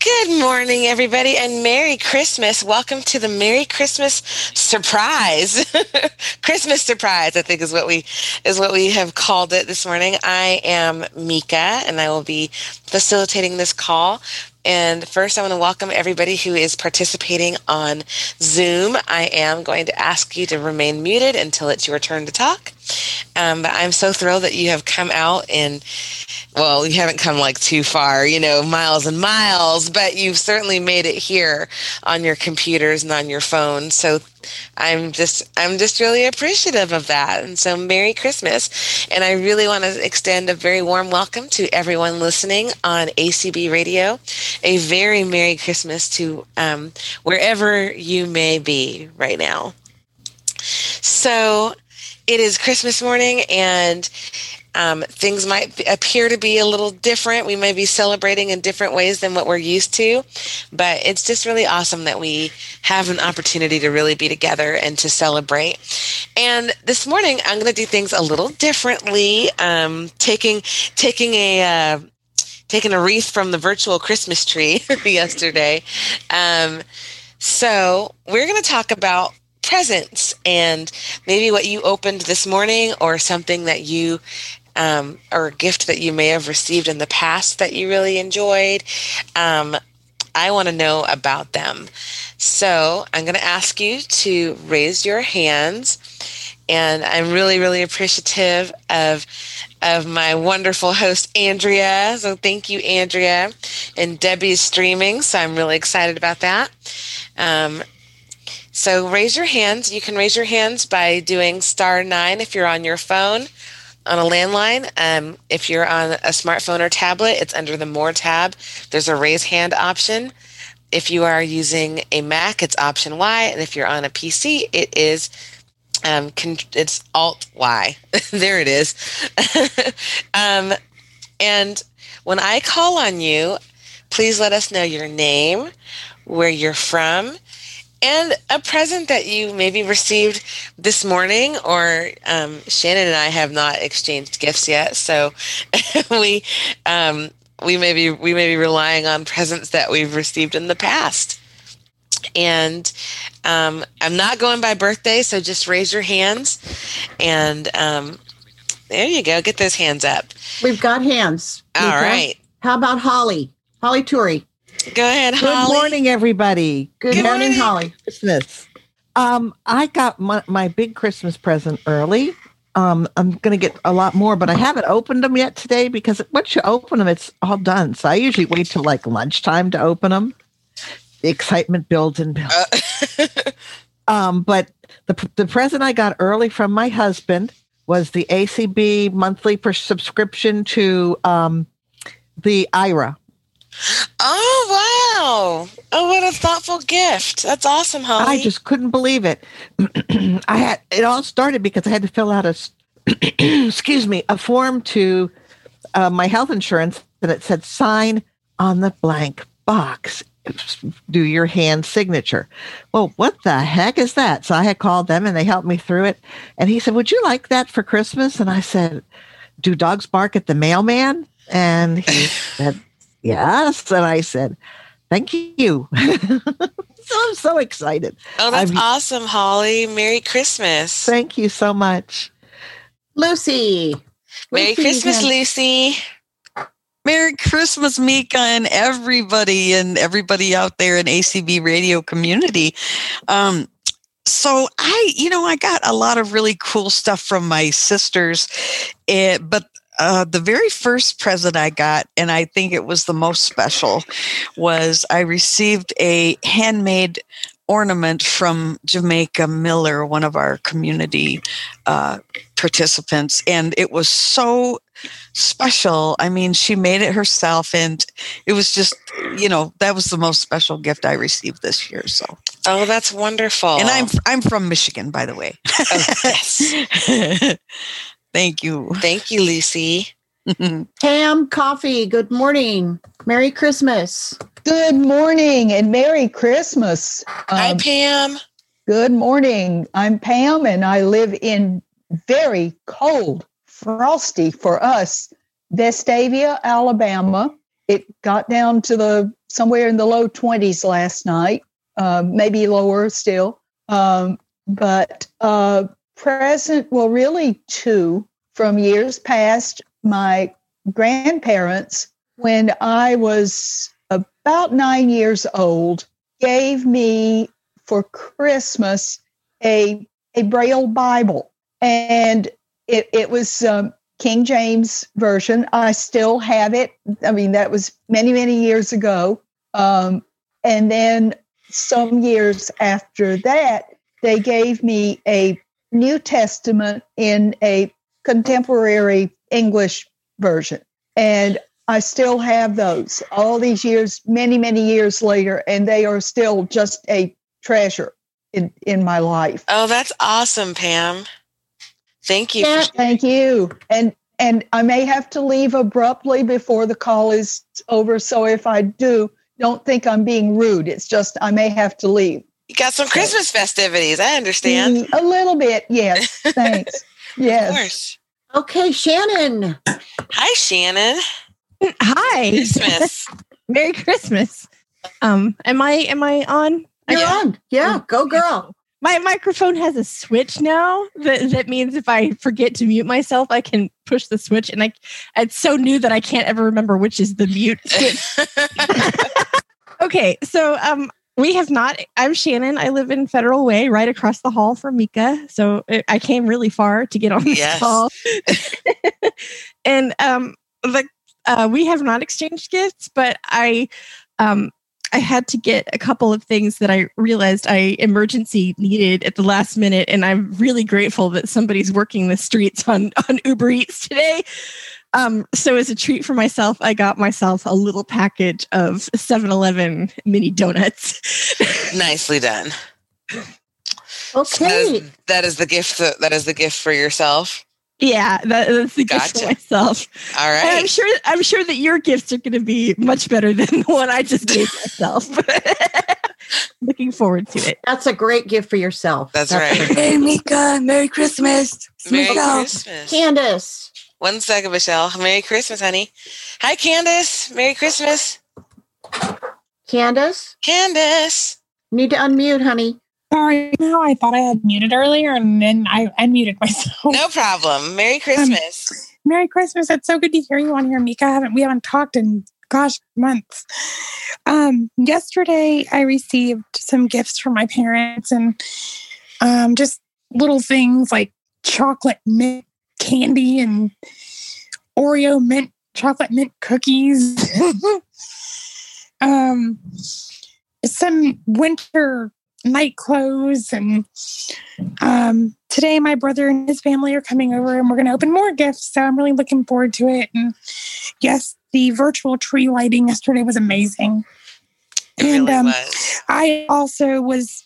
Good morning, everybody, and Merry Christmas. Welcome to the Merry Christmas surprise. Christmas surprise, I think, is what we have called it this morning. I am Mika, and I will be facilitating this call. And first, I want to welcome everybody who is participating on Zoom. I am going to ask you to remain muted until it's your turn to talk. But I'm so thrilled that you have come out and, well, you haven't come like too far, miles and miles, but you've certainly made it here on your computers and on your phone. So I'm just really appreciative of that. And so Merry Christmas. And I really want to extend a very warm welcome to everyone listening on ACB Radio. A very Merry Christmas to wherever you may be right now. So it is Christmas morning, and things might appear to be a little different. We may be celebrating in different ways than what we're used to, but it's just really awesome that we have an opportunity to really be together and to celebrate. And this morning, I'm going to do things a little differently, taking a wreath from the virtual Christmas tree yesterday. So we're going to talk about presents and maybe what you opened this morning, or something that you or a gift that you may have received in the past that you really enjoyed. I want to know about them. So I'm going to ask you to raise your hands, and I'm really, really appreciative of my wonderful host, Andrea. So thank you, Andrea. And Debbie's streaming, so I'm really excited about that. So raise your hands. You can raise your hands by doing *9 if you're on your phone, on a landline. If you're on a smartphone or tablet, it's under the More tab. There's a raise hand option. If you are using a Mac, it's option Y. And if you're on a PC, it is it's Alt Y. There it is. And when I call on you, please let us know your name, where you're from, and a present that you maybe received this morning, or Shannon and I have not exchanged gifts yet, so we may be relying on presents that we've received in the past. And I'm not going by birthday, so just raise your hands, and there you go. Get those hands up. We've got hands. All right. How about Holly? Holly Torrey. Go ahead, Holly. Good morning, everybody. Good morning, Holly. Christmas. I got my big Christmas present early. I'm going to get a lot more, but I haven't opened them yet today, because once you open them, it's all done. So I usually wait till like lunchtime to open them. The excitement builds and builds. But the present I got early from my husband was the ACB monthly subscription to the IRA. Oh, wow. Oh, what a thoughtful gift. That's awesome, Holly. I just couldn't believe it. It all started because I had to fill out a form to my health insurance, and it said sign on the blank box. Do your hand signature. Well, what the heck is that? So I had called them, and they helped me through it. And he said, would you like that for Christmas? And I said, do dogs bark at the mailman? And he said, yes. And I said, thank you. So I'm so excited. Oh, that's awesome, Holly. Merry Christmas. Thank you so much. Lucy. Merry Christmas, Lucy. Merry Christmas, Mika, and everybody out there in ACB Radio community. So I got a lot of really cool stuff from my sisters, but the very first present I got, and I think it was the most special, was I received a handmade ornament from Jamaica Miller, one of our community participants. And it was so special. I mean, she made it herself, and it was just, that was the most special gift I received this year. So. Oh, that's wonderful. And I'm from Michigan, by the way. Oh, yes. Thank you. Thank you, Lucy. Tam Coffee, good morning. Merry Christmas. Good morning and Merry Christmas. Hi, Pam. Good morning. I'm Pam, and I live in very cold, frosty for us, Vestavia, Alabama. It got down to somewhere in the low 20s last night, maybe lower still. But present, well, really two from years past. My grandparents, when I was about 9 years old, gave me for Christmas a Braille Bible, and it was King James Version. I still have it. I mean, that was many, many years ago. And then some years after that, they gave me a New Testament in a contemporary English version. And I still have those all these years, many, many years later, and they are still just a treasure in my life. Oh, that's awesome, Pam. Thank you. Yeah, thank you. And I may have to leave abruptly before the call is over. So if I do, don't think I'm being rude. It's just I may have to leave. You got some Christmas festivities. I understand. A little bit. Yes. Thanks. Yes. Of course. Okay, Shannon. Hi, Shannon. Hi. Christmas. Merry Christmas. Am I on? You're on. Yeah, go girl. My microphone has a switch now. That means if I forget to mute myself, I can push the switch, and it's so new that I can't ever remember which is the mute switch. Okay, so we have not. I'm Shannon. I live in Federal Way, right across the hall from Mika. So I came really far to get on this call. And we have not exchanged gifts, but I had to get a couple of things that I realized I emergency needed at the last minute, and I'm really grateful that somebody's working the streets on Uber Eats today. So as a treat for myself, I got myself a little package of 7-Eleven mini donuts. Nicely done. Okay. So that is the gift. That is the gift for yourself. Yeah, that's the gift for myself. All right. And I'm sure that your gifts are going to be much better than the one I just gave myself. Looking forward to it. That's a great gift for yourself. That's right. Hey, Mika, Merry Christmas. Merry Christmas. Candace. One second, Michelle. Merry Christmas, honey. Hi, Candace. Merry Christmas. Candace. Need to unmute, honey. Sorry, no, I thought I had muted earlier, and then I unmuted myself. No problem. Merry Christmas. Merry Christmas. It's so good to hear you on here, Mika. We haven't talked in, gosh, months. Yesterday, I received some gifts from my parents, and just little things like chocolate mint candy and Oreo chocolate mint cookies. Some winter night clothes, and today my brother and his family are coming over, and we're going to open more gifts, so I'm really looking forward to it. And yes, the virtual tree lighting yesterday was amazing. It really was. I also was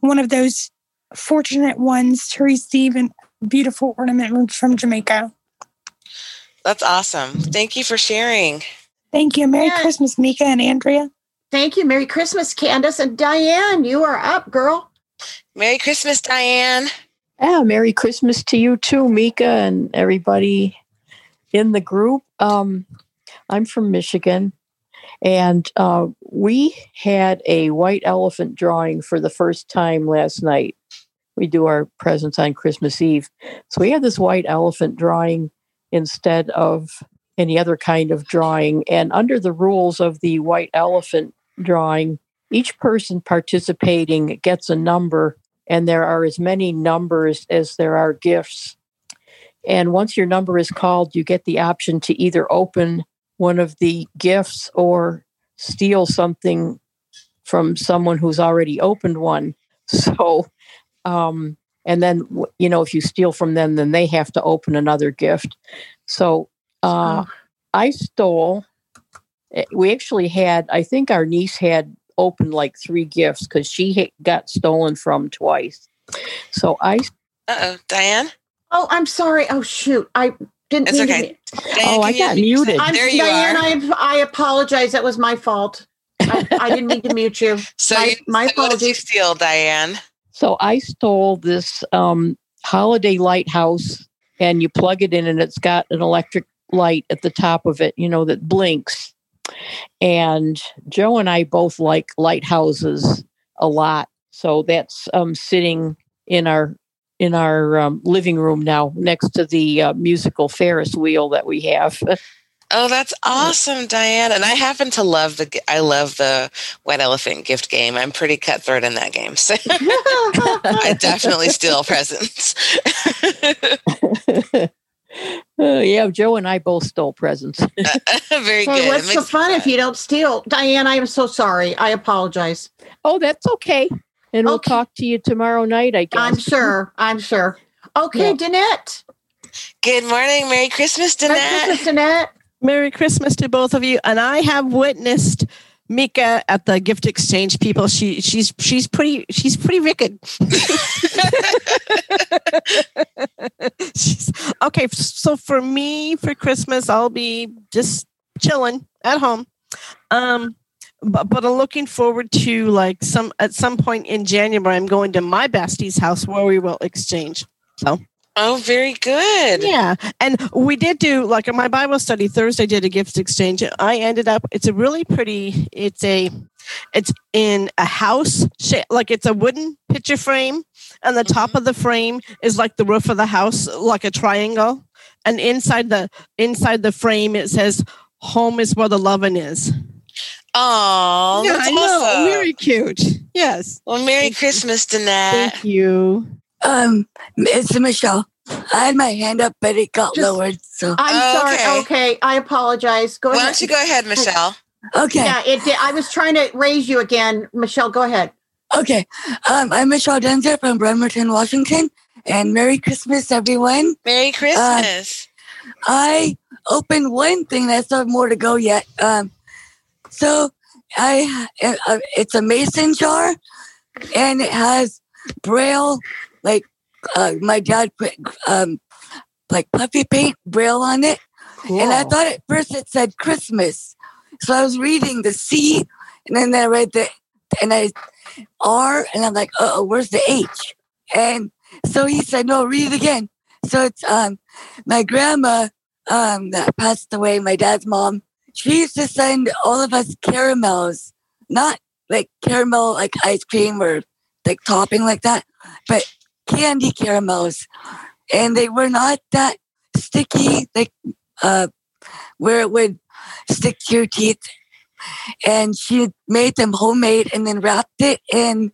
one of those fortunate ones to receive a beautiful ornament from Jamaica. That's awesome. Thank you for sharing. Thank you. Merry Christmas, Mika and Andrea. Thank you. Merry Christmas, Candace. And Diane, you are up, girl. Merry Christmas, Diane. Yeah, Merry Christmas to you too, Mika, and everybody in the group. I'm from Michigan, and we had a white elephant drawing for the first time last night. We do our presents on Christmas Eve. So we had this white elephant drawing instead of any other kind of drawing. And under the rules of the white elephant drawing, each person participating gets a number, and there are as many numbers as there are gifts. And once your number is called, you get the option to either open one of the gifts or steal something from someone who's already opened one. So, and then, you know, if you steal from them, then they have to open another gift. So, I stole, we actually had, I think our niece had opened like 3 gifts because she got stolen from twice. So I. Uh-oh, Diane? Oh, I'm sorry. Oh, shoot. I Didn't it's okay. Me. Diane, I got muted. There you Diane, are. I apologize. That was my fault. I didn't mean to mute you. So my fault. What did you steal, Diane? So I stole this holiday lighthouse, and you plug it in, and it's got an electric light at the top of it, you know, that blinks. And Joe and I both like lighthouses a lot. So that's sitting in our living room now, next to the musical Ferris wheel that we have. Oh, that's awesome, Diane! And I happen to love the White Elephant gift game. I'm pretty cutthroat in that game, so I definitely steal presents. Yeah, Joe and I both stole presents. Very so good. What's the fun if you don't steal, Diane? I am so sorry. I apologize. Oh, that's okay. And we'll talk to you tomorrow night, I guess. I'm sure. Okay, yeah. Danette. Good morning. Merry Christmas, Danette. Merry Christmas, Danette. Merry Christmas to both of you. And I have witnessed Mika at the gift exchange people. She's pretty wicked. Okay, so for me, for Christmas, I'll be just chilling at home. But I'm looking forward to at some point in January, I'm going to my bestie's house where we will exchange. So. Oh, very good. Yeah. And we did do my Bible study Thursday did a gift exchange. I ended up, it's in a house, it's a wooden picture frame, and the top of the frame is like the roof of the house, like a triangle. And inside the frame, it says, "Home is where the lovin' is." Oh, yeah, that's awesome. Very cute. Yes. Well, Merry Christmas, Danette. Thank you. It's Michelle. I had my hand up, but it got lowered. So I'm sorry. Okay, I apologize. Go ahead. Why don't you go ahead, Michelle? Okay. Yeah, it did. I was trying to raise you again, Michelle. Go ahead. Okay. I'm Michelle Denzer from Bremerton, Washington, and Merry Christmas, everyone. Merry Christmas. I opened one thing. I still have more to go yet. So it's a mason jar, and it has Braille, my dad put puffy paint Braille on it. Cool. And I thought at first it said Christmas. So I was reading the C, and then I read the R, and I'm like, oh, where's the H? And so he said, no, read it again. So it's my grandma that passed away, my dad's mom. She used to send all of us caramels, not like caramel, like ice cream or like topping like that, but candy caramels. And they were not that sticky, where it would stick to your teeth. And she made them homemade and then wrapped it in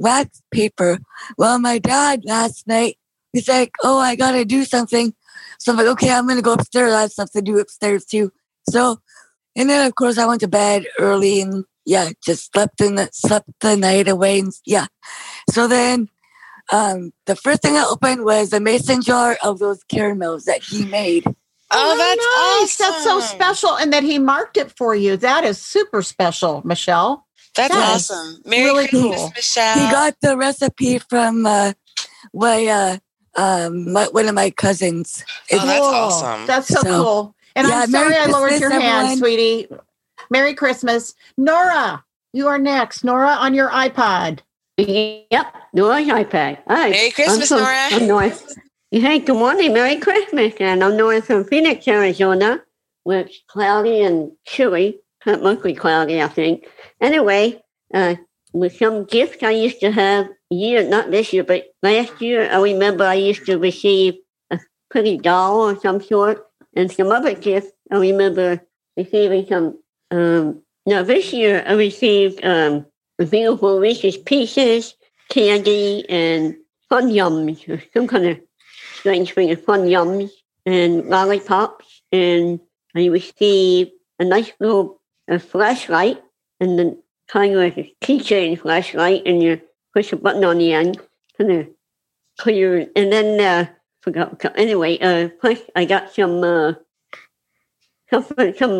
wax paper. Well, my dad last night, he's like, oh, I got to do something. So I'm like, okay, I'm going to go upstairs. I have stuff to do upstairs too. So, and then of course I went to bed early and just slept the night away. And so then the first thing I opened was a mason jar of those caramels that he made. Oh, that's nice. Awesome. That's so special. And that he marked it for you. That is super special, Michelle. That's awesome. Merry really Christmas, cool. Michelle. He got the recipe from one of my cousins. Oh, that's awesome. That's so cool. And I'm sorry I lowered your hand, sweetie. Merry Christmas. Nora, you are next. Nora, on your iPod. Yep, my iPad. Hi. Merry Christmas, Nora. I'm North. Hey, good morning. Merry Christmas. And I'm North from Phoenix, Arizona, where it's cloudy and chilly, mostly cloudy, I think. Anyway, with some gifts I used to have not this year, but last year, I remember I used to receive a pretty doll of some sort and some other gifts. I remember receiving some. Now, this year, I received beautiful Reese's pieces, candy, and fun yums, or some kind of strange thing of fun yums, and lollipops. And I received a nice little flashlight, and then kind of like a keychain flashlight, and you push a button on the end, kind of clear. And then, plus I got some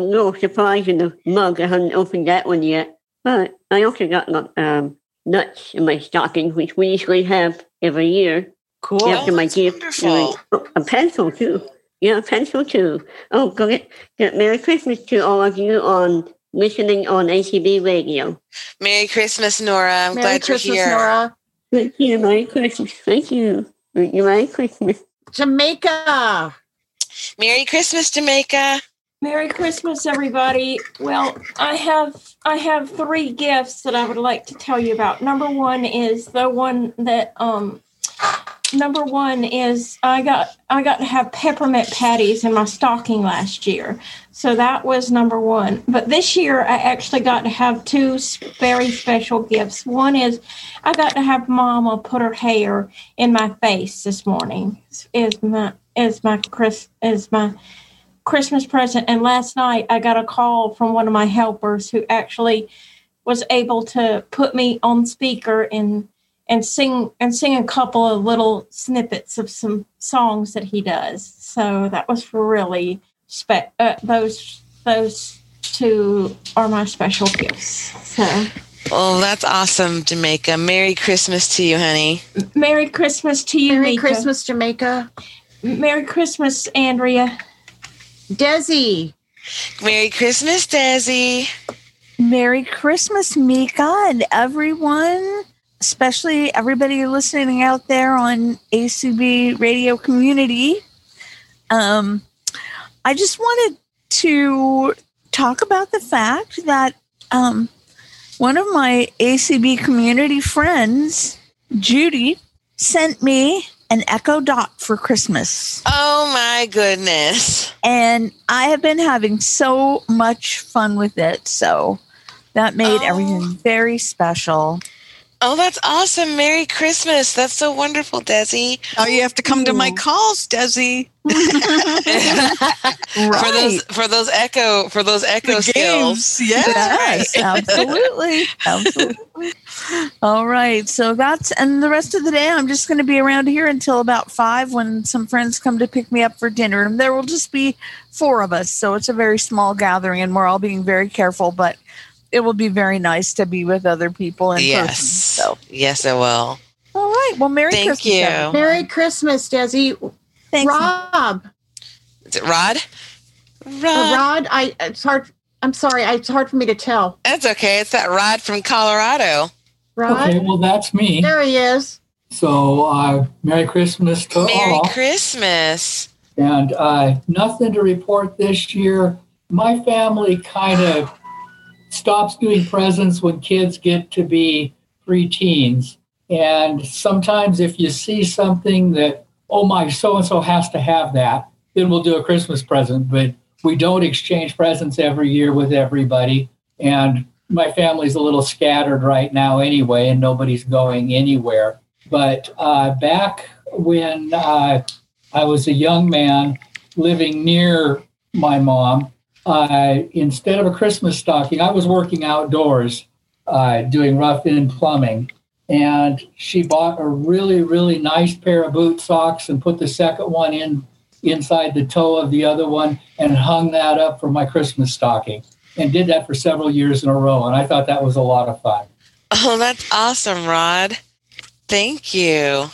little surprise in the mug. I hadn't opened that one yet. But I also got nuts in my stocking, which we usually have every year. Cool. After my gift. Wonderful. A pencil, too. Yeah, a pencil, too. Oh, go get Merry Christmas to all of you on listening on ACB Radio. Merry Christmas, Nora. I'm Merry glad Christmas, you're here. Nora. Thank you. Merry Christmas. Thank you. Merry Christmas. Jamaica. Merry Christmas, Jamaica. Merry Christmas, everybody. Well, I have three gifts that I would like to tell you about. Number one is I got to have peppermint patties in my stocking last year. So that was number one. But this year I actually got to have two very special gifts. One is I got to have Mama put her hair in my face this morning. Is my Christmas present. And last night I got a call from one of my helpers who actually was able to put me on speaker and sing a couple of little snippets of some songs that he does. So that was really those two are my special gifts. So, well, that's awesome, Jamaica. Merry Christmas to you, honey. Merry Christmas to you. Merry Christmas, Jamaica. Merry Christmas, Andrea. Desi. Merry Christmas, Desi. Merry Christmas, Mika, and everyone, especially everybody listening out there on ACB Radio Community. I just wanted to talk about the fact that one of my ACB community friends, Judy, sent me an Echo Dot for Christmas. Oh my goodness. And I have been having so much fun with it. So that made everything very special. Oh, that's awesome. Merry Christmas. That's so wonderful, Desi. Oh, you have to come to my calls, Desi. Right. For those echo skills. Yes, right. Absolutely. All right. So and the rest of the day I'm just going to be around here until about 5 when some friends come to pick me up for dinner. And there will just be 4 of us. So it's a very small gathering and we're all being very careful, but it will be very nice to be with other people in person. So. Yes, it will. All right. Well, Merry Christmas. Thank you. Everyone. Merry Christmas, Desi. Thanks. Rob. Is it Rod? Rod. It's hard. I'm sorry. It's hard for me to tell. That's okay. It's that Rod from Colorado. Rod. Okay, well, that's me. There he is. So, Merry Christmas to all. Merry Christmas. And nothing to report this year. My family kind of stops doing presents when kids get to be preteens. And sometimes if you see something that, oh my, so-and-so has to have that, then we'll do a Christmas present. But we don't exchange presents every year with everybody. And my family's a little scattered right now anyway, and nobody's going anywhere. But back when I was a young man living near my mom, instead of a Christmas stocking, I was working outdoors doing rough-in plumbing. And she bought a really, really nice pair of boot socks and put the second one inside the toe of the other one and hung that up for my Christmas stocking, and did that for several years in a row. And I thought that was a lot of fun. Oh, that's awesome, Rod. Thank you.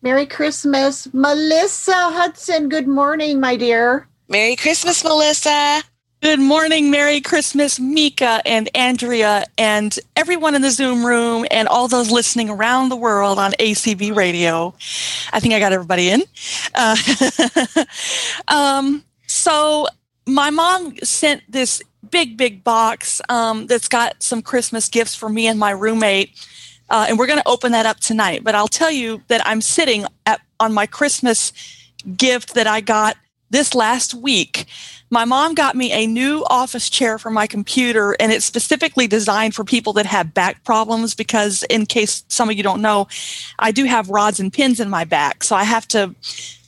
Merry Christmas, Melissa Hudson. Good morning, my dear. Merry Christmas, Melissa. Good morning, Merry Christmas, Mika and Andrea and everyone in the Zoom room and all those listening around the world on ACB Radio. I think I got everybody in. So my mom sent this big box that's got some Christmas gifts for me and my roommate. And we're going to open that up tonight. But I'll tell you that I'm sitting on my Christmas gift that I got this last week. My mom got me a new office chair for my computer, and it's specifically designed for people that have back problems because, in case some of you don't know, I do have rods and pins in my back. So I have to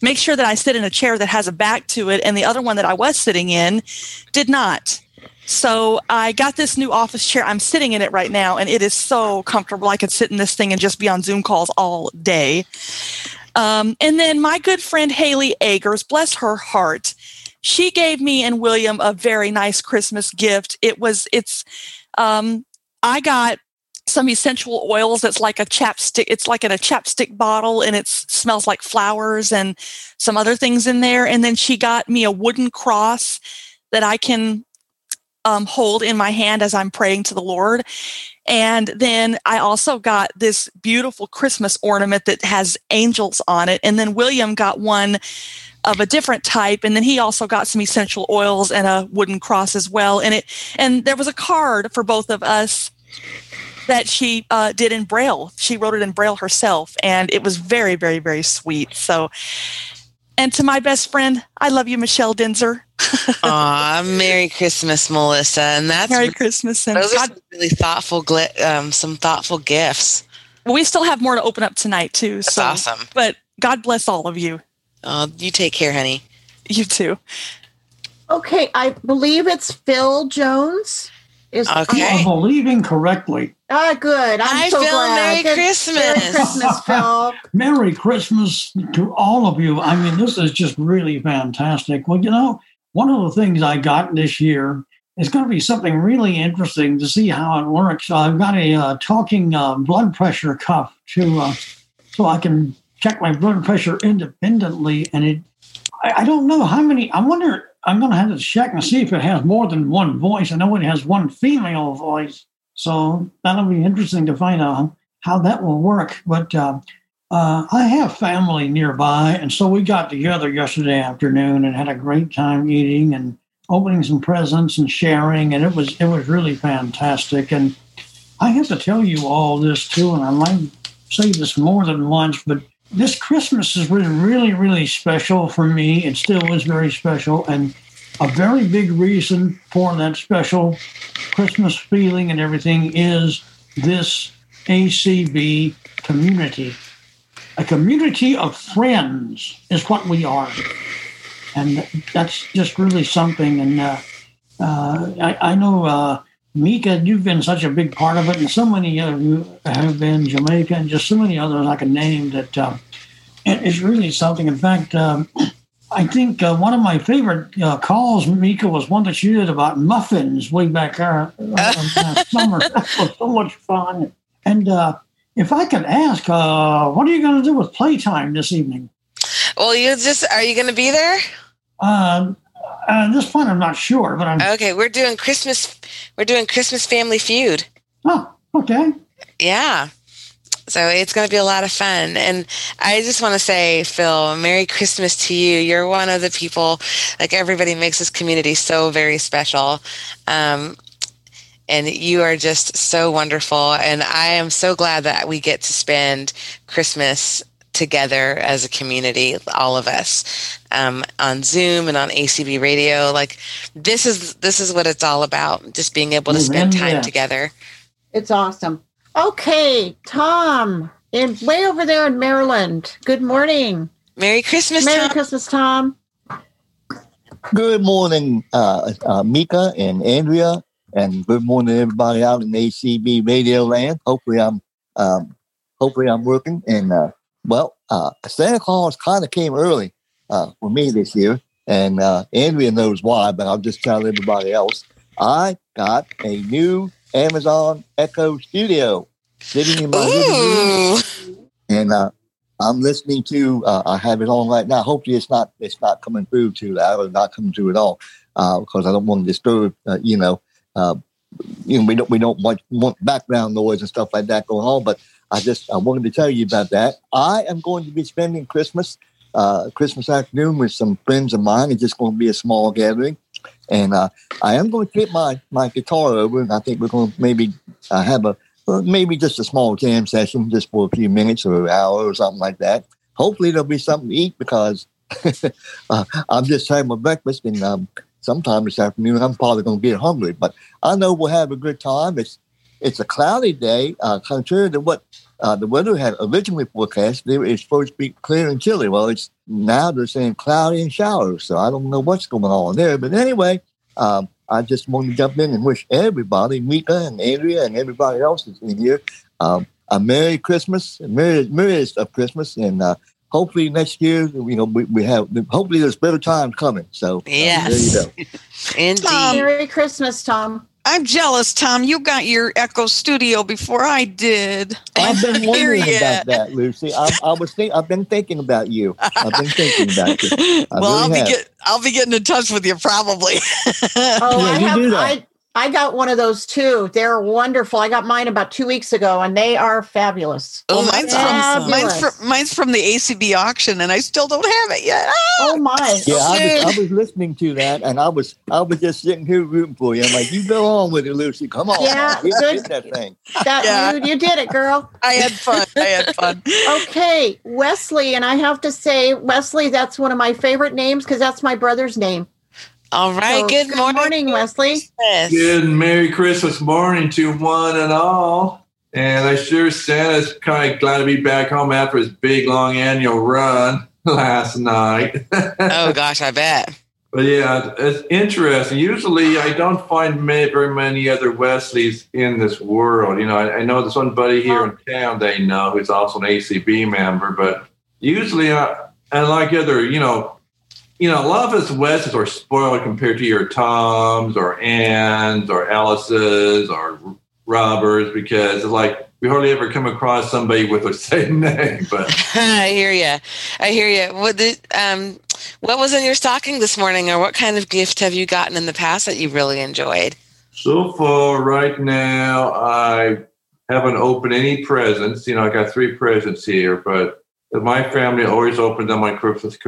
make sure that I sit in a chair that has a back to it, and the other one that I was sitting in did not. So I got this new office chair. I'm sitting in it right now, and it is so comfortable. I could sit in this thing and just be on Zoom calls all day. And then my good friend Haley Agers, bless her heart, she gave me and William a very nice Christmas gift. I got some essential oils. It's like a chapstick. It's like in a chapstick bottle, and it smells like flowers and some other things in there. And then she got me a wooden cross that I can hold in my hand as I'm praying to the Lord. And then I also got this beautiful Christmas ornament that has angels on it. And then William got one of a different type, and then he also got some essential oils and a wooden cross as well. And there was a card for both of us that she did in Braille. She wrote it in Braille herself, and it was very, very, very sweet. So, and to my best friend, I love you, Michelle Denzer. Aw, Merry Christmas, Melissa, and that's Merry Christmas. And those are some really thoughtful, some thoughtful gifts. We still have more to open up tonight too. That's so awesome. But God bless all of you. You take care, honey. You too. Okay, I believe it's Phil Jones. Okay. I'm believing correctly. Ah, good. I'm so glad. Merry Christmas. Merry Christmas, Phil. Merry Christmas to all of you. I mean, this is just really fantastic. Well, you know, one of the things I got this year is going to be something really interesting to see how it works. I've got a talking blood pressure cuff to so I can check my blood pressure independently, and I don't know how many. I wonder, I'm going to have to check and see if it has more than one voice. I know it has one female voice, so that'll be interesting to find out how that will work. But I have family nearby, and so we got together yesterday afternoon and had a great time eating and opening some presents and sharing, and it was really fantastic. And I have to tell you all this, too, and I might say this more than once, but this Christmas has been really, really special for me. It still is very special. And a very big reason for that special Christmas feeling and everything is this ACB community. A community of friends is what we are. And that's just really something. And I know, Mika, you've been such a big part of it, and so many of you have been, Jamaica, and just so many others I can name that it's really something. In fact, I think one of my favorite calls, Mika, was one that you did about muffins way back there last summer. That was so much fun. And if I could ask, what are you going to do with playtime this evening? Well, are you going to be there? At this point, I'm not sure, but I'm okay. We're doing Christmas Family Feud. Oh, okay. Yeah, so it's going to be a lot of fun, and I just want to say, Phil, Merry Christmas to you. You're one of the people. Like, everybody makes this community so very special, and you are just so wonderful. And I am so glad that we get to spend Christmas together as a community, all of us, on Zoom and on ACB Radio. Like, this is what it's all about, just being able to spend time together. It's awesome. Okay, Tom, and way over there in Maryland. Good morning. Merry Christmas, Tom. Merry Christmas, Tom. Good morning, Mika and Andrea, and good morning, everybody out in ACB Radio land. Hopefully I'm working, and well, Santa Claus kind of came early for me this year, and Andrea knows why, but I'll just tell everybody else. I got a new Amazon Echo Studio sitting in my living room, and I'm listening to. I have it on right now. Hopefully, it's not coming through too loud, or not coming through at all, because I don't want to disturb. You know, we don't want background noise and stuff like that going on, but I wanted to tell you about that. I am going to be spending Christmas afternoon with some friends of mine. It's just going to be a small gathering. And I am going to get my guitar over, and I think we're going to maybe have maybe just a small jam session just for a few minutes or an hour or something like that. Hopefully there'll be something to eat, because I'm just having my breakfast, and sometime this afternoon I'm probably going to get hungry. But I know we'll have a good time. It's a cloudy day, contrary to what the weather had originally forecast. There is supposed to be clear and chilly. Well, it's now they're saying cloudy and showers, so I don't know what's going on there. But anyway, I just wanted to jump in and wish everybody, Mika and Andrea and everybody else that's in here, a Merry Christmas, merriest of Christmas, and hopefully next year, you know, hopefully there's better times coming. So yes, there you go. Indeed. Merry Christmas, Tom. I'm jealous, Tom. You got your Echo Studio before I did. I've been wondering about that, Lucy. I've been thinking about you. Well, really I'll be getting in touch with you probably. I got one of those too. They're wonderful. I got mine about 2 weeks ago, and they are fabulous. Oh, mine's from the ACB auction, and I still don't have it yet. Ah! Oh my! Yeah, I was listening to that, and I was just sitting here rooting for you. I'm like, you go on with it, Lucy. Come on, yeah, good. That thing. You did it, girl. I had fun. Okay, Wesley, and I have to say, Wesley, that's one of my favorite names because that's my brother's name. All right. So, good morning, Wesley. Good Merry Christmas morning to one and all. And I sure Santa's kind of glad to be back home after his big long annual run last night. Oh gosh, I bet. But yeah, it's interesting. Usually, I don't find very many other Wesleys in this world. You know, I know there's one buddy here in town they know who's also an ACB member. But usually, unlike other, you know, a lot of us Wesleys are spoiled compared to your Toms or Ann's or Alice's or Roberts because, like, we hardly ever come across somebody with the same name. But I hear you. What was in your stocking this morning, or what kind of gift have you gotten in the past that you really enjoyed? So far, right now, I haven't opened any presents. You know, I got 3 presents here, but my family always opens them on Christmas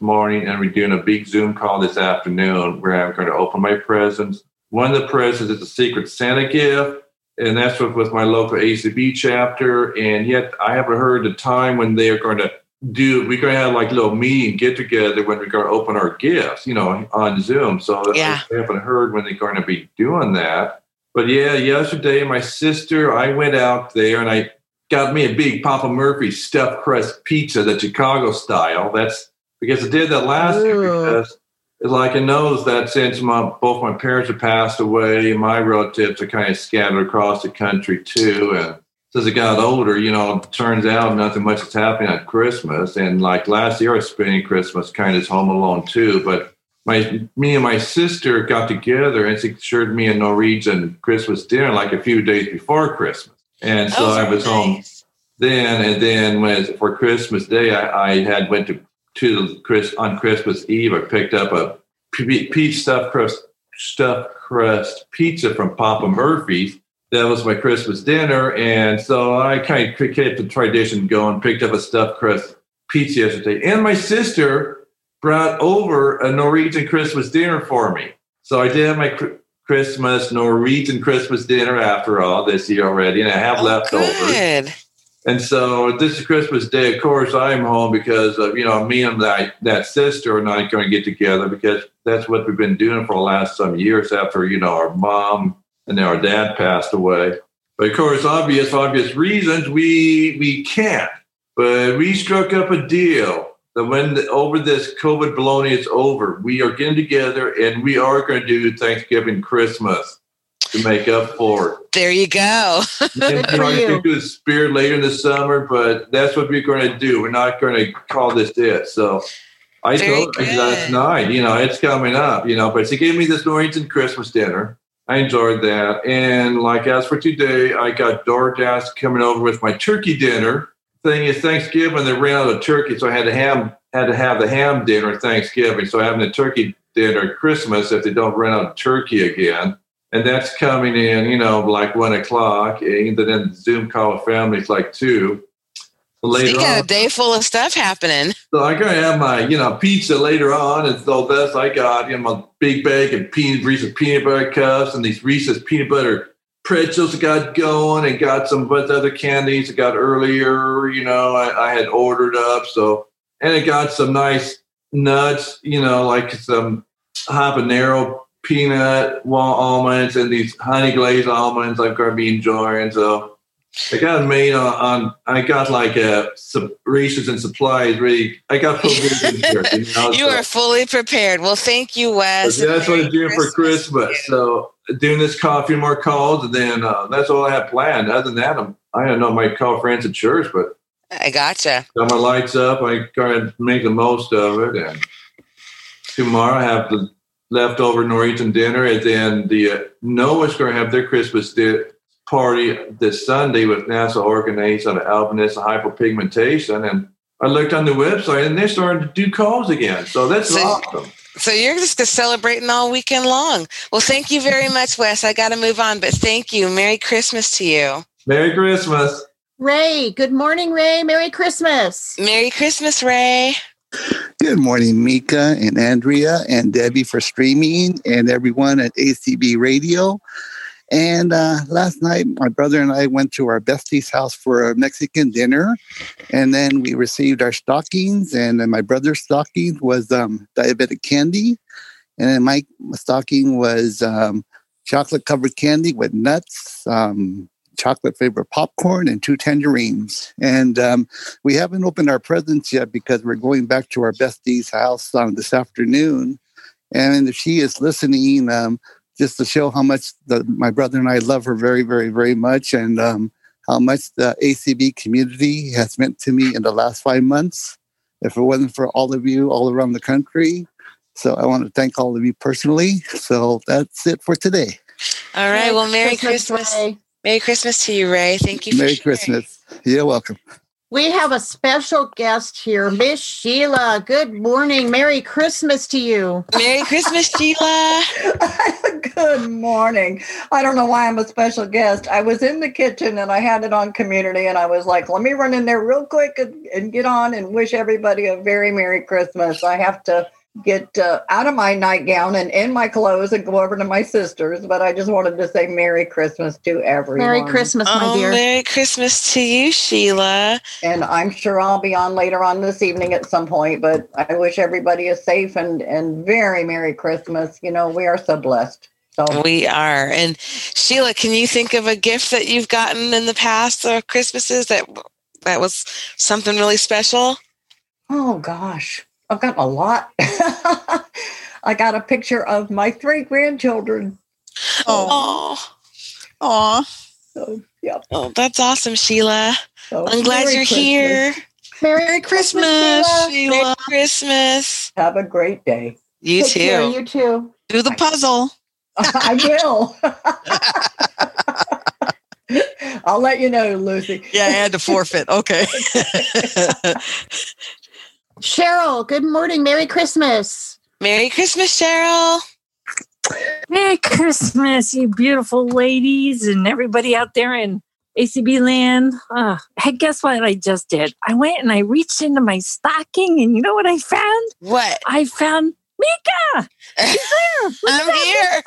morning, and we're doing a big Zoom call this afternoon where I'm going to open my presents. One of the presents is a Secret Santa gift, and that's with my local ACB chapter. And yet I haven't heard the time when they are going to we're going to have like a little meeting get-together when we're going to open our gifts, you know, on Zoom. So I haven't heard when they're going to be doing that. But yeah, yesterday my sister, I went out there and I got me a big Papa Murphy's stuffed crust pizza, the Chicago style. That's because I did that last year. Because it's like it knows that since both my parents have passed away, my relatives are kind of scattered across the country too. And since I got older, you know, it turns out nothing much is happening at Christmas. And like last year, I was spending Christmas kind of home alone too. But me and my sister got together and she assured me a Norwegian Christmas dinner like a few days before Christmas. And so I was home then, and then for Christmas Day, I had went to on Christmas Eve. I picked up a peach stuffed crust pizza from Papa Murphy's. That was my Christmas dinner, and so I kind of kept the tradition going. Picked up a stuffed crust pizza yesterday, and my sister brought over a Norwegian Christmas dinner for me. So I did have my Norwegian Christmas dinner after all this year already, and I have leftovers. Good. And so this is Christmas Day. Of course, I'm home because of, you know, me and that sister are not going to get together because that's what we've been doing for the last some years after, you know, our mom and then our dad passed away. But of course, obvious reasons we can't. But we struck up a deal that when over this COVID baloney is over, we are getting together and we are going to do Thanksgiving, Christmas to make up for it. There you go. We're going to do the spirit later in the summer, but that's what we're going to do. We're not going to call this it. So I told her last night, you know, it's coming up, you know, but she gave me this Norwegian Christmas dinner. I enjoyed that. And like as for today, I got DoorDash coming over with my turkey dinner. Thing is, Thanksgiving they ran out of turkey, so I had to have the ham dinner at Thanksgiving. So having the turkey dinner at Christmas if they don't run out of turkey again, and that's coming in, you know, like 1:00, and then Zoom call with families like 2:00. Later on, a day full of stuff happening. So I gotta have my, you know, pizza later on, and so that's I got, you know, my big bag of Reese's peanut butter cups and these Reese's peanut butter pretzels got going, and got some other candies I got earlier, you know, I had ordered up. So, and I got some nice nuts, you know, like some habanero peanut almonds and these honey glazed almonds I'm going to be enjoying. So I got made on I got like a resources and supplies. Really, I got provisions here. You know, you are fully prepared. Well, thank you, Wes. That's what I'm doing for Christmas. So doing this call, a few more calls, and then that's all I have planned. Other than that, I don't know. I might call friends at church, but I gotcha. Got my lights up. I gotta make the most of it. And tomorrow I have the leftover Norwegian dinner. And then the Noah's going to have their Christmas party this Sunday with NASA organized on albinism hypopigmentation. And I looked on the website and they're starting to do calls again. So that's awesome. So you're just celebrating all weekend long. Well, thank you very much, Wes. I got to move on, but thank you. Merry Christmas to you. Merry Christmas. Ray, good morning, Ray. Merry Christmas. Merry Christmas, Ray. Good morning, Mika and Andrea and Debbie for streaming and everyone at ACB Radio. And last night, my brother and I went to our bestie's house for a Mexican dinner. And then we received our stockings. And then my brother's stocking was diabetic candy. And then my stocking was chocolate-covered candy with nuts, chocolate-flavored popcorn, and 2 tangerines. And we haven't opened our presents yet because we're going back to our bestie's house this afternoon. And if she is listening... just to show how much my brother and I love her very, very, very much, and how much the ACB community has meant to me in the last 5 months. If it wasn't for all of you all around the country. So I want to thank all of you personally. So that's it for today. All right. Well, Merry Christmas. Merry Christmas to you, Ray. Thank you for Merry Christmas. You're welcome. We have a special guest here, Miss Sheila. Good morning. Merry Christmas to you. Merry Christmas, Sheila. Good morning. I don't know why I'm a special guest. I was in the kitchen and I had it on community and I was like, let me run in there real quick and get on and wish everybody a very Merry Christmas. I have to get out of my nightgown and in my clothes and go over to my sister's, but I just wanted to say Merry Christmas to everyone. Merry Christmas, my dear. Merry Christmas to you, Sheila. And I'm sure I'll be on later on this evening at some point, but I wish everybody is safe and very Merry Christmas. You know, we are so blessed. So we are. And Sheila, can you think of a gift that you've gotten in the past or Christmases that was something really special? Oh, gosh. I've gotten a lot. I got a picture of my 3 grandchildren. Oh. So, yeah. Oh, that's awesome, Sheila. So, I'm glad you're here. Merry Christmas, Sheila. Merry Christmas. Have a great day. You too. You too. Do the puzzle. I will. I'll let you know, Lucy. Yeah, I had to forfeit. Okay. Cheryl, good morning. Merry Christmas. Merry Christmas, Cheryl. Merry Christmas, you beautiful ladies and everybody out there in ACB land. Hey, guess what I just did? I went and I reached into my stocking and you know what I found? What? I found Mika. She's there. I'm here.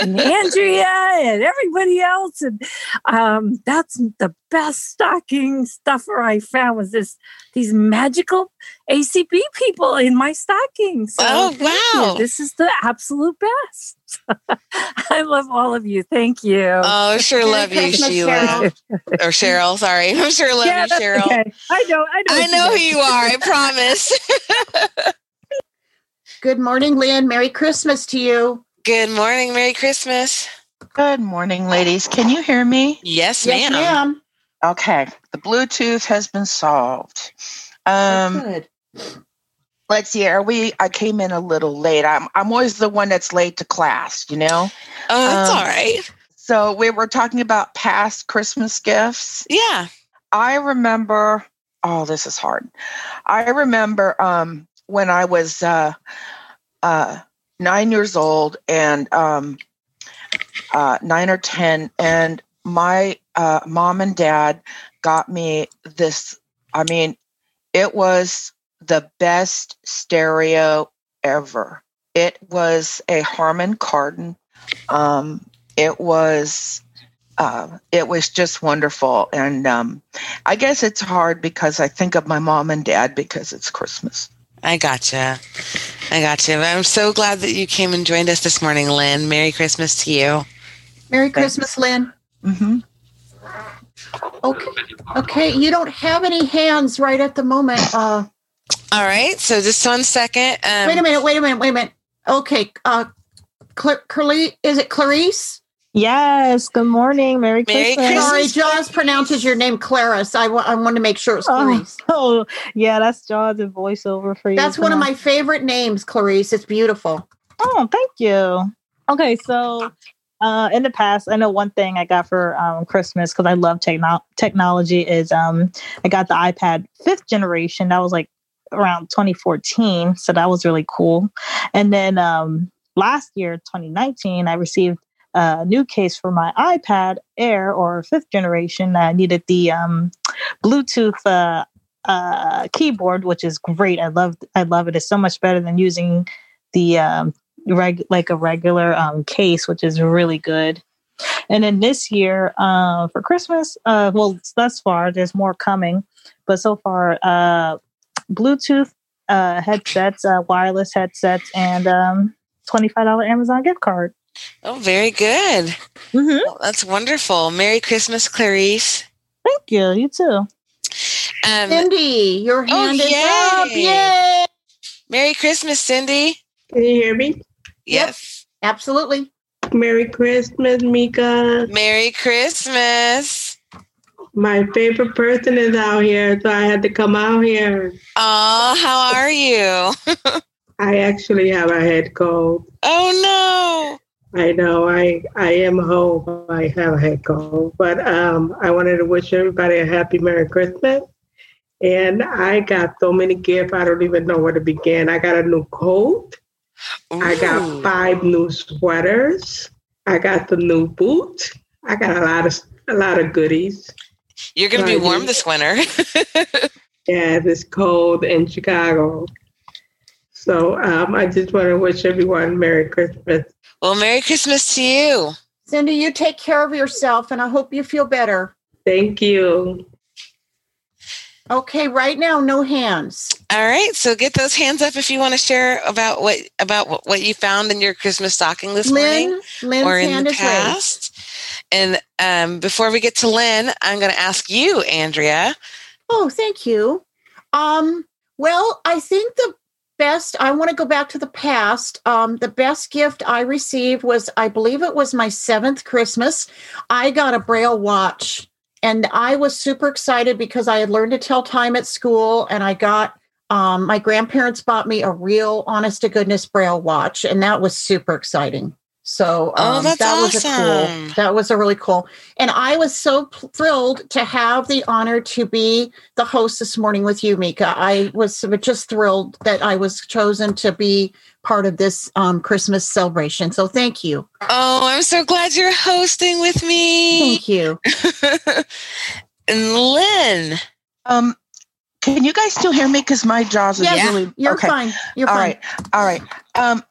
And Andrea and everybody else, and that's the best stocking stuffer I found was these magical ACB people in my stocking. So, wow! You. This is the absolute best. I love all of you. Thank you. Oh, I sure love you, Sheila or Cheryl. Sorry, I'm sure love you, Cheryl. Okay. I know who you are. I promise. Good morning, Lynn. Merry Christmas to you. Good morning. Merry Christmas. Good morning, ladies. Can you hear me? Yes, ma'am. Okay. The Bluetooth has been solved. Good. Let's see. I came in a little late. I'm always the one that's late to class, you know? Oh, that's all right. So we were talking about past Christmas gifts. Yeah. I remember... Oh, this is hard. I remember... when I was 9 years old and 9 or 10, and my mom and dad got me this. I mean, it was the best stereo ever. It was a Harman Kardon. It was just wonderful. And I guess it's hard because I think of my mom and dad because it's Christmas. I gotcha. I'm so glad that you came and joined us this morning, Lynn. Merry Christmas to you. Merry Christmas, Lynn. Mm-hmm. Okay. You don't have any hands right at the moment. All right. So just 1 second. Wait a minute. Okay. Is it Clarice? Yes. Good morning. Merry Christmas. Sorry, Jaws pronounces your name Clarice. I want to make sure it's Clarice. Oh, yeah. That's Jaws' voiceover for you. That's one of my favorite names, Clarice. It's beautiful. Oh, thank you. Okay, so in the past, I know one thing I got for Christmas, because I love technology, is I got the iPad 5th generation. That was like around 2014, so that was really cool. And then last year, 2019, I received a new case for my iPad Air, or 5th generation. I needed the Bluetooth keyboard, which is great. I love it. It's so much better than using the regular case, which is really good. And then this year for Christmas, well, thus far, there's more coming, but so far, Bluetooth headsets, wireless headsets, and $25 Amazon gift card. Oh, very good. Mm-hmm. Well, that's wonderful. Merry Christmas, Clarice. Thank you. You too. Cindy, your hand is up. Yay! Merry Christmas, Cindy. Can you hear me? Yes. Yep, absolutely. Merry Christmas, Mika. Merry Christmas. My favorite person is out here, so I had to come out here. Oh, how are you? I actually have a head cold. Oh, no. I know. I am home. I have a head cold. But I wanted to wish everybody a happy Merry Christmas. And I got so many gifts, I don't even know where to begin. I got a new coat. Ooh. I got 5 new sweaters. I got the new boots. I got a lot of goodies. You're going to be warm this winter. Yeah, it's cold in Chicago. So I just want to wish everyone Merry Christmas. Well, Merry Christmas to you. Cindy, you take care of yourself, and I hope you feel better. Thank you. Okay, right now, no hands. All right, so get those hands up if you want to share about what you found in your Christmas stocking this morning, or in the past. And before we get to Lynn, I'm going to ask you, Andrea. Oh, thank you. Well, I think I want to go back to the past. The best gift I received was, I believe it was my 7th Christmas. I got a Braille watch. And I was super excited because I had learned to tell time at school, and I got my grandparents bought me a real honest-to-goodness Braille watch, and that was super exciting. So that was a really cool. And I was so thrilled to have the honor to be the host this morning with you, Mika. I was just thrilled that I was chosen to be part of this Christmas celebration. So thank you. Oh, I'm so glad you're hosting with me. Thank you. And Lynn. Can you guys still hear me? Because my jaws are really... You're okay. Fine. You're all fine. All right.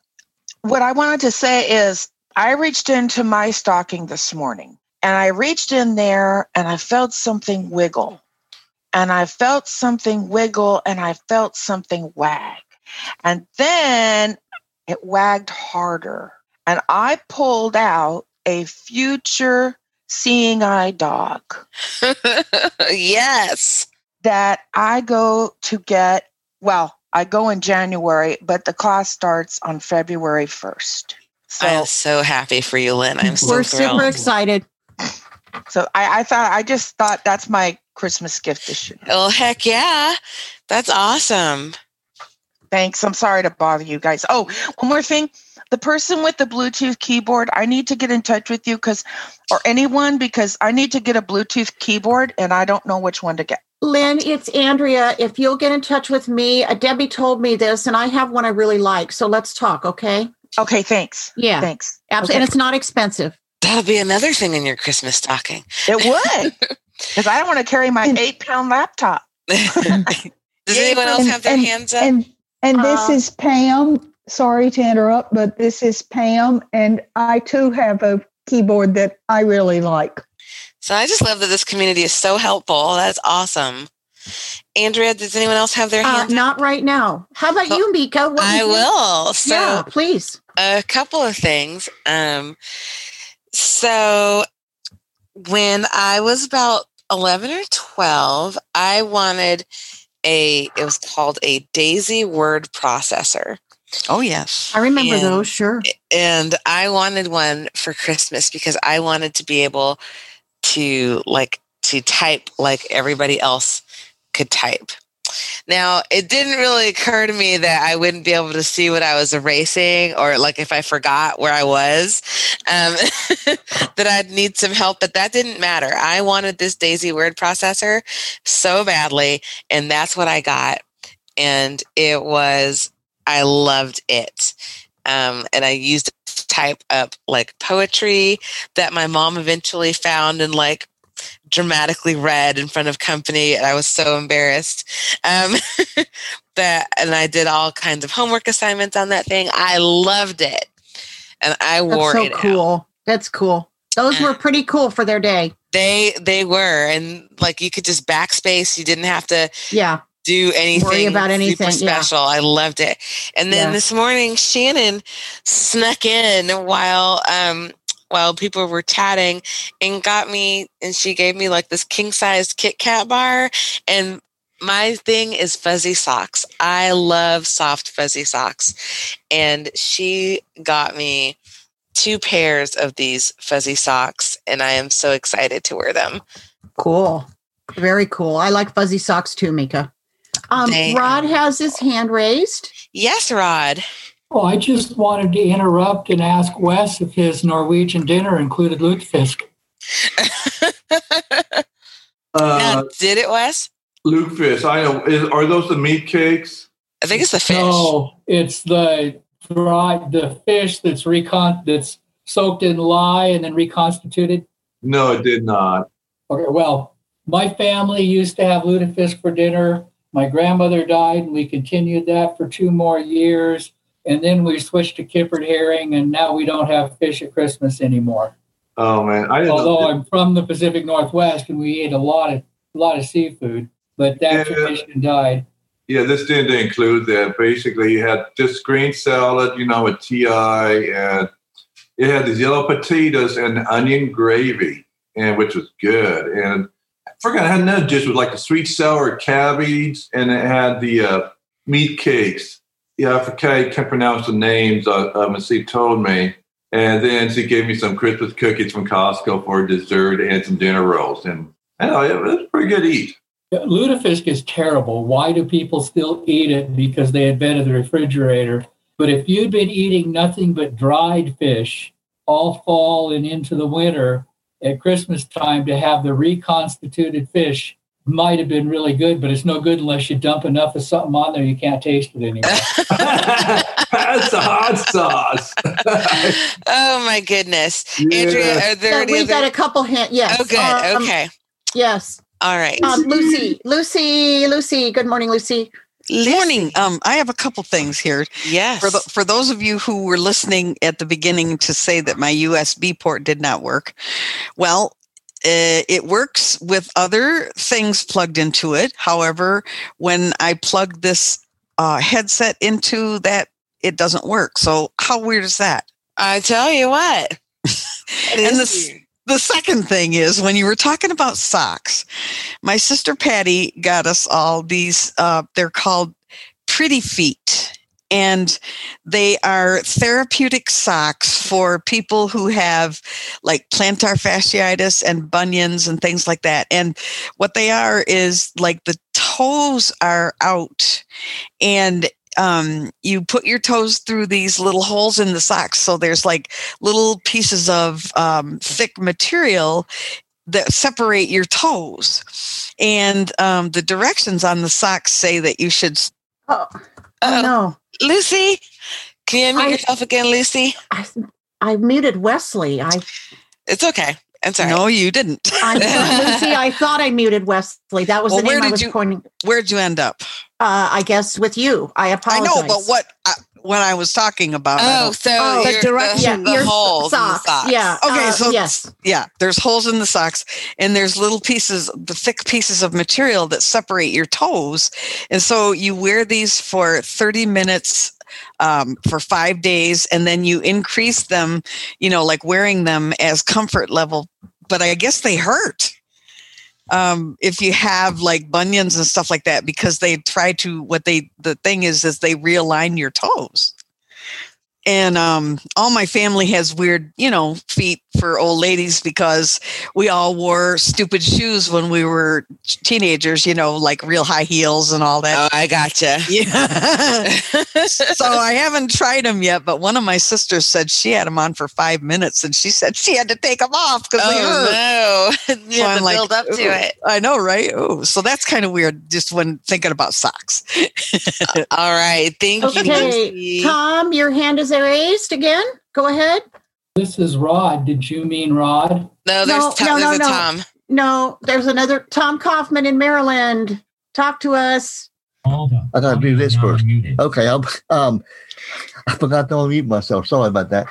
What I wanted to say is I reached into my stocking this morning, and I reached in there and I felt something wiggle, and I felt something wiggle, and I felt something wag. And then it wagged harder, and I pulled out a future Seeing Eye dog. Yes. That I go to get, well, I go in January, but the class starts on February 1st. So I'm so happy for you, Lynn. I'm so thrilled. We're super excited. So I just thought that's my Christmas gift this year. Oh, heck yeah. That's awesome. Thanks. I'm sorry to bother you guys. Oh, one more thing. The person with the Bluetooth keyboard, I need to get in touch with you because I need to get a Bluetooth keyboard, and I don't know which one to get. Lynn, it's Andrea. If you'll get in touch with me, Debbie told me this, and I have one I really like. So let's talk, okay? Okay, thanks. Yeah. Thanks. Absolutely. Okay. And it's not expensive. That'll be another thing in your Christmas stocking. It would. Because I don't want to carry my 8-pound laptop. Does anyone else have their hands up? And this is Pam. Sorry to interrupt, but this is Pam. And I, too, have a keyboard that I really like. So I just love that this community is so helpful. That's awesome. Andrea, does anyone else have their hand up? Not right now. How about you, Mika? I will. So yeah, please. A couple of things. So when I was about 11 or 12, I wanted it was called a Daisy word processor. Oh, yes. I remember those, sure. And I wanted one for Christmas because I wanted to be able to, like, to type like everybody else could type. Now, it didn't really occur to me that I wouldn't be able to see what I was erasing, or like if I forgot where I was, that I'd need some help. But that didn't matter. I wanted this Daisy word processor so badly, and that's what I got. And it was, I loved it. And I used it to type up like poetry that my mom eventually found and like dramatically read in front of company. And I was so embarrassed that, and I did all kinds of homework assignments on that thing. I loved it. And I wore it. That's so cool. Out. That's cool. Those were pretty cool for their day. They were. And like, you could just backspace. You didn't have to. Yeah. Do anything, worry about anything super special. Yeah. I loved it. And then this morning, Shannon snuck in while people were chatting and got me, and she gave me like this king-sized Kit Kat bar. And my thing is fuzzy socks. I love soft fuzzy socks. And she got me 2 pairs of these fuzzy socks, and I am so excited to wear them. Cool. Very cool. I like fuzzy socks too, Mika. Rod has his hand raised. Yes, Rod. Oh, I just wanted to interrupt and ask Wes if his Norwegian dinner included lutefisk. Did it, Wes? Lutefisk. I know. Are those the meat cakes? I think it's the fish. No, it's the fish that's soaked in lye and then reconstituted. No, it did not. Okay. Well, my family used to have lutefisk for dinner. My grandmother died, and we continued that for 2 more years. And then we switched to kippered herring, and now we don't have fish at Christmas anymore. Oh, man. Although I'm from the Pacific Northwest, and we ate a lot of seafood, but that tradition died. Yeah, this didn't include that. Basically, you had just green salad, a TI, and it had these yellow potatoes and onion gravy, and which was good. And I had another dish with like the sweet sour cabbage, and it had the meat cakes. Yeah, I can't pronounce the names of she told me. And then she gave me some Christmas cookies from Costco for dessert and some dinner rolls. And it was pretty good to eat. Lutefisk is terrible. Why do people still eat it? Because they had been in the refrigerator. But if you'd been eating nothing but dried fish all fall and into the winter, at Christmas time to have the reconstituted fish might have been really good, but it's no good unless you dump enough of something on there. You can't taste it anymore. That's a hot sauce. Oh, my goodness. Yeah. Andrea, are there any we've got a couple hints. Yes. Oh, good. Okay. Yes. All right. Lucy. Good morning, Lucy. Morning. I have a couple things here. Yes. For those of you who were listening at the beginning to say that my USB port did not work, well, it works with other things plugged into it. However, when I plug this headset into that, it doesn't work. So how weird is that? I tell you what. And the second thing is, when you were talking about socks, my sister Patty got us all these, they're called Pretty Feet, and they are therapeutic socks for people who have like plantar fasciitis and bunions and things like that. And what they are is like the toes are out, and you put your toes through these little holes in the socks. So there's like little pieces of thick material that separate your toes. And the directions on the socks say that you should. Oh no. Lucy, can you mute yourself again, Lucy? I muted Wesley. It's okay. I'm sorry. No, you didn't. Lucy, I thought I muted Wesley. That was the name I was pointing. Where'd you end up? I guess with you. I apologize. I know, but what I was talking about. Oh, so the direction, the holes in the socks. Yeah. Okay, so yes. Yeah, there's holes in the socks, and there's little pieces, the thick pieces of material that separate your toes. And so you wear these for 30 minutes for 5 days, and then you increase them, like wearing them as comfort level. But I guess they hurt if you have like bunions and stuff like that, because they try to, the thing is they realign your toes. And all my family has weird, you know, feet for old ladies because we all wore stupid shoes when we were teenagers, you know, like real high heels and all that. Oh, I gotcha. Yeah. So I haven't tried them yet, but one of my sisters said she had them on for 5 minutes and she said she had to take them off because they hurt. No. You have to build up to it. I know, right? Ooh. So that's kind of weird just when thinking about socks. All right. Thank you. Tom, your hand is raised again. Go ahead. This is Rod. Did you mean Rod? No, there's a Tom. No, there's another Tom Kaufman in Maryland. Talk to us. Hold on. I gotta do this first. Okay, I forgot to unmute myself. Sorry about that.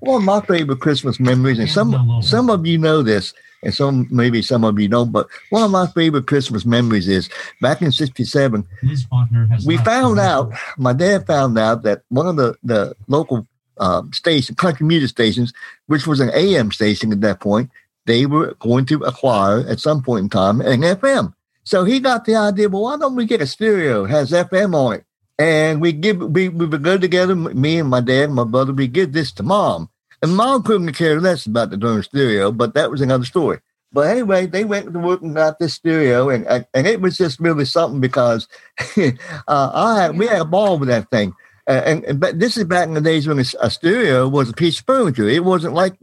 One of my favorite Christmas memories, and some of you know this, and maybe some of you don't, but one of my favorite Christmas memories is back in '67. My dad found out that one of the local station, country music stations, which was an AM station at that point, they were going to acquire at some point in time an FM. So he got the idea, well, why don't we get a stereo that has FM on it? And we would go together, me and my dad and my brother, we give this to Mom. And Mom couldn't care less about the darn stereo, but that was another story. But anyway, they went to work and got this stereo, and it was just really something because we had a ball with that thing. But this is back in the days when a stereo was a piece of furniture. It wasn't like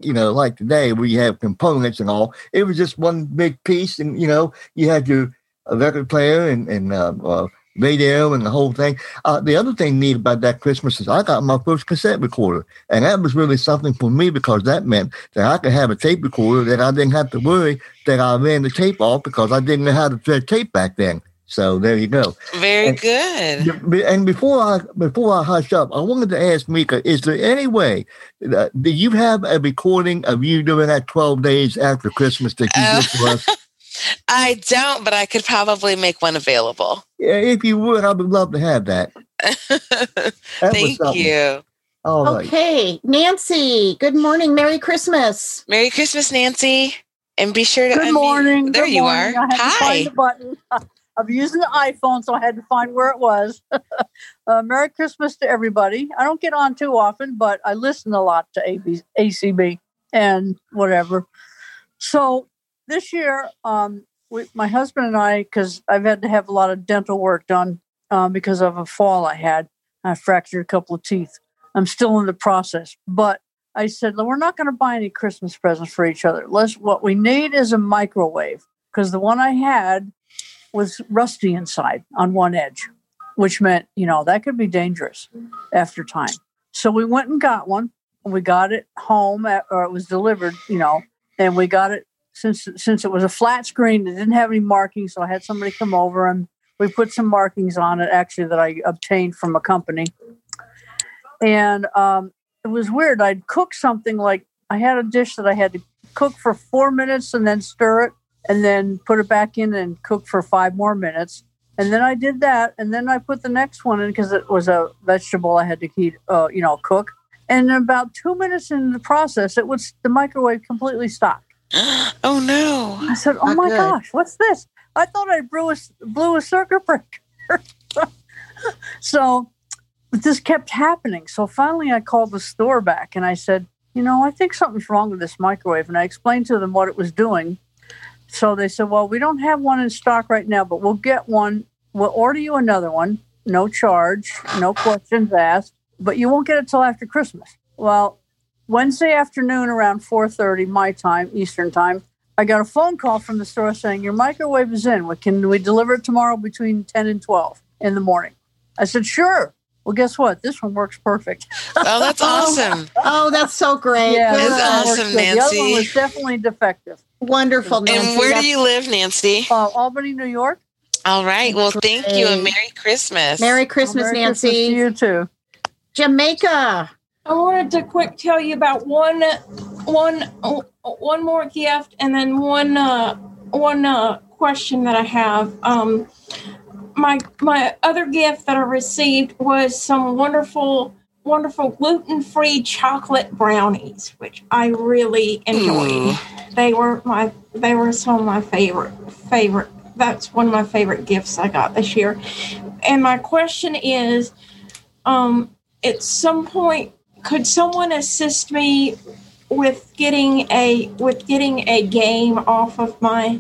today where you have components and all. It was just one big piece, and, you know, you had your record player and radio and the whole thing. The other thing neat about that Christmas is I got my first cassette recorder, and that was really something for me because that meant that I could have a tape recorder that I didn't have to worry that I ran the tape off because I didn't know how to thread tape back then. So there you go. Very good. And before I hush up, I wanted to ask Mika, is there any way do you have a recording of you doing that 12 days after Christmas that you did for us? I don't, but I could probably make one available. Yeah, if you would, I would love to have that. Thank you. All okay, right. Nancy, good morning. Merry Christmas. Merry Christmas, Nancy. And be sure to unmute. Good morning. There you are. Hi. To find the button. I'm using the iPhone, so I had to find where it was. Merry Christmas to everybody. I don't get on too often, but I listen a lot to ACB and whatever. So this year, my husband and I, because I've had to have a lot of dental work done because of a fall I had. I fractured a couple of teeth. I'm still in the process. But I said, well, we're not going to buy any Christmas presents for each other. What we need is a microwave, because the one I had was rusty inside on one edge, which meant, you know, that could be dangerous after time. So we went and got one, and we got it home, or it was delivered, you know, and we got it since it was a flat screen. It didn't have any markings, so I had somebody come over, and we put some markings on it, actually, that I obtained from a company. And it was weird. I'd cook something like I had a dish that I had to cook for 4 minutes and then stir it, and then put it back in and cook for 5 more minutes. And then I did that, and then I put the next one in because it was a vegetable I had to heat, cook. And about 2 minutes into the process, the microwave completely stopped. Oh, no. I said, oh, my gosh, what's this? I thought I blew a circuit breaker. So this kept happening. So finally I called the store back, and I said, you know, I think something's wrong with this microwave. And I explained to them what it was doing. So they said, well, we don't have one in stock right now, but we'll get one. We'll order you another one. No charge, no questions asked, but you won't get it till after Christmas. Well, Wednesday afternoon around 4:30 my time, Eastern time, I got a phone call from the store saying, your microwave is in. Can we deliver it tomorrow between 10 and 12 in the morning? I said, sure. Well, guess what? This one works perfect. Oh, that's awesome. Oh, that's so great. Yeah, that's awesome, Nancy. The other one was definitely defective. Wonderful, Nancy. And where do you live, Nancy? Albany, New York. All right. Well, thank you, and Merry Christmas. Merry Christmas, Merry Nancy. Christmas to you too. Jamaica. I wanted to quick tell you about one more gift, and then one question that I have. My other gift that I received was some wonderful, wonderful gluten-free chocolate brownies, which I really enjoyed. They were some of my favorite. That's one of my favorite gifts I got this year. And my question is, at some point Could someone assist me with getting a game off of my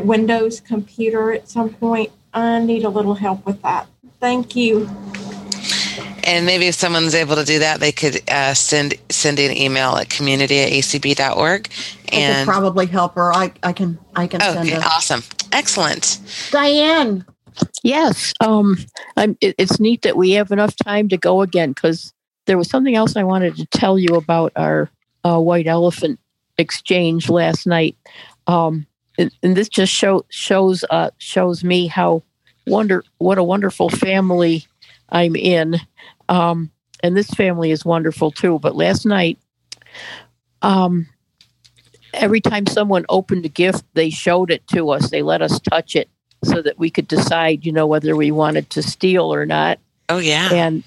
Windows computer at some point? I need a little help with that. Thank you. And maybe if someone's able to do that, they could send an email at community@acb.org. And I could probably help her. I can send her. Okay, awesome. Excellent. Diane. Yes. It's neat that we have enough time to go again, because there was something else I wanted to tell you about our white elephant exchange last night. And this just shows me what a wonderful family I'm in. And this family is wonderful too. But last night, every time someone opened a gift, they showed it to us. They let us touch it so that we could decide, whether we wanted to steal or not. Oh, yeah. And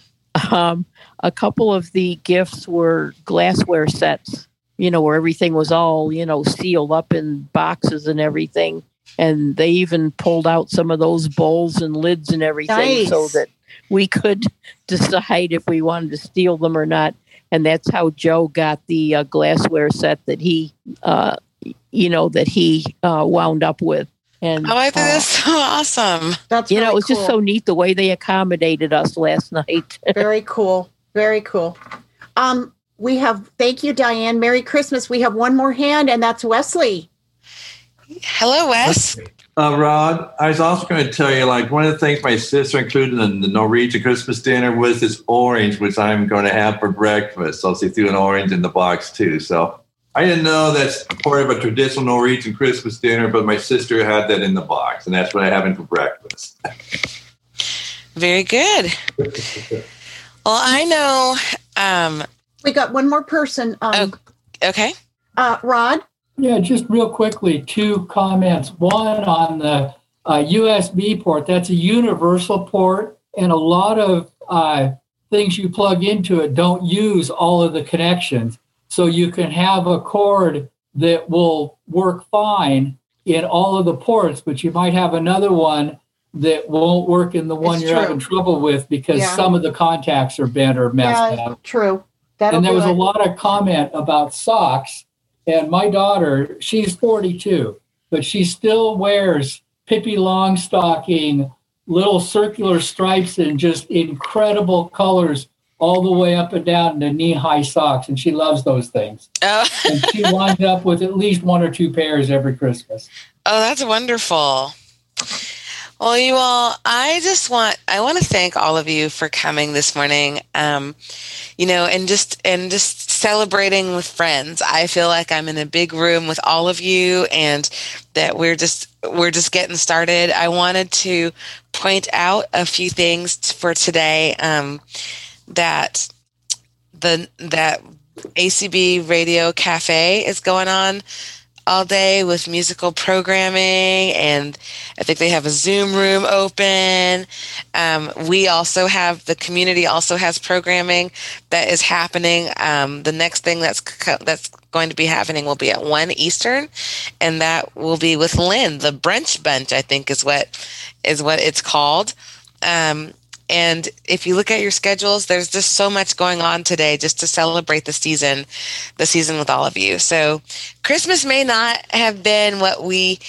a couple of the gifts were glassware sets, where everything was all, sealed up in boxes and everything. And they even pulled out some of those bowls and lids and everything so that we could decide if we wanted to steal them or not. And that's how Joe got the glassware set that he wound up with. And I think that's so awesome. That's really it was cool. Just so neat the way they accommodated us last night. Very cool. Very cool. Thank you, Diane. Merry Christmas. We have one more hand, and that's Wesley. Hello, Wes. Rod, I was also going to tell you, one of the things my sister included in the Norwegian Christmas dinner was this orange, which I'm going to have for breakfast. So she threw an orange in the box, too. So I didn't know that's part of a traditional Norwegian Christmas dinner, but my sister had that in the box, and that's what I'm having for breakfast. Very good. Well, I know. We got one more person. Okay. Rod? Yeah, just real quickly, two comments. One on the USB port. That's a universal port, and a lot of things you plug into it don't use all of the connections. So you can have a cord that will work fine in all of the ports, but you might have another one that won't work in the one it's you're true. Having trouble with because some of the contacts are bent or messed up. True. That'll and there was a lot of comment about socks. And my daughter, she's 42, but she still wears Pippi Longstocking, little circular stripes in just incredible colors all the way up and down to knee-high socks. And she loves those things. Oh. And she winds up with at least one or two pairs every Christmas. Oh, that's wonderful. Well, you all, I want to thank all of you for coming this morning, and just celebrating with friends. I feel like I'm in a big room with all of you, and that we're just getting started. I wanted to point out a few things for today, that ACB Radio Cafe is going on all day with musical programming, and I think they have a Zoom room open. We also have, the community also has programming that is happening. The next thing that's going to be happening will be at 1 Eastern, and that will be with Lynn. The Brunch Bunch, I think, is what it's called. And if you look at your schedules, there's just so much going on today just to celebrate the season with all of you. So Christmas may not have been what we,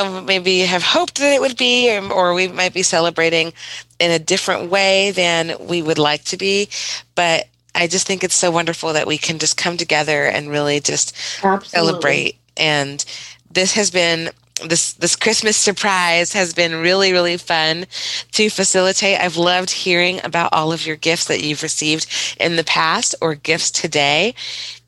maybe have hoped that it would be, or we might be celebrating in a different way than we would like to be. But I just think it's so wonderful that we can just come together and really just celebrate. And this has been... This Christmas surprise has been really, really fun to facilitate. I've loved hearing about all of your gifts that you've received in the past or gifts today.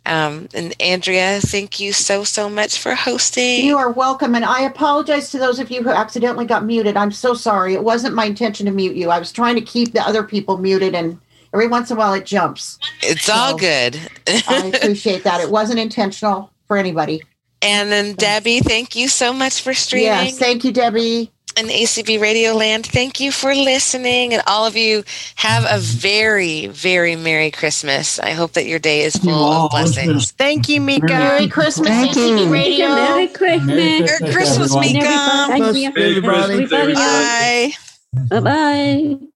And Andrea, thank you so, so much for hosting. You are welcome. And I apologize to those of you who accidentally got muted. I'm so sorry. It wasn't my intention to mute you. I was trying to keep the other people muted, and every once in a while it jumps. It's all good. I appreciate that. It wasn't intentional for anybody. And then Debbie, thank you so much for streaming. Yes, thank you, Debbie. And ACB Radio Land, thank you for listening. And all of you, have a very, very Merry Christmas. I hope that your day is full of blessings. Thank you, Mika. Merry Christmas, ACB Radio. Merry Christmas. Merry Christmas, Mika. Thank you, everybody. Bye. Bye-bye.